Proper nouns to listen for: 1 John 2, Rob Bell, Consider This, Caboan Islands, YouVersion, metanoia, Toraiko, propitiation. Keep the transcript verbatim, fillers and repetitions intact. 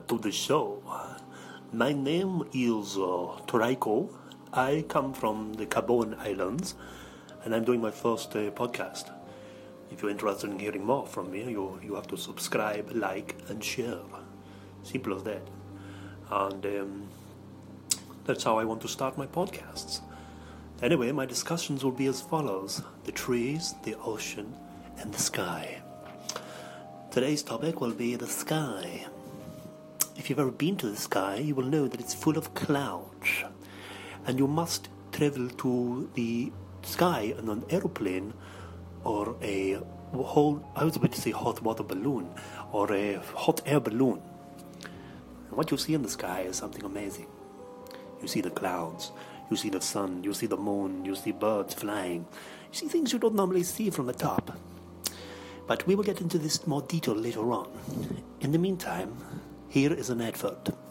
to the show. My name is uh, Toraiko. I come from the Caboan Islands, and I'm doing my first uh, podcast. If you're interested in hearing more from me, you you have to subscribe, like, and share. Simple as that. And um, that's how I want to start my podcasts. Anyway, my discussions will be as follows: the trees, the ocean, and the sky. Today's topic will be the sky. If you've ever been to the sky, you will know that it's full of clouds. And you must travel to the sky on an aeroplane or a whole, I was about to say hot water balloon, or a hot air balloon. And what you see in the sky is something amazing. You see the clouds. You see the sun, you see the moon, you see birds flying. You see things you don't normally see from the top. But we will get into this more detail later on. In the meantime, here is an advert.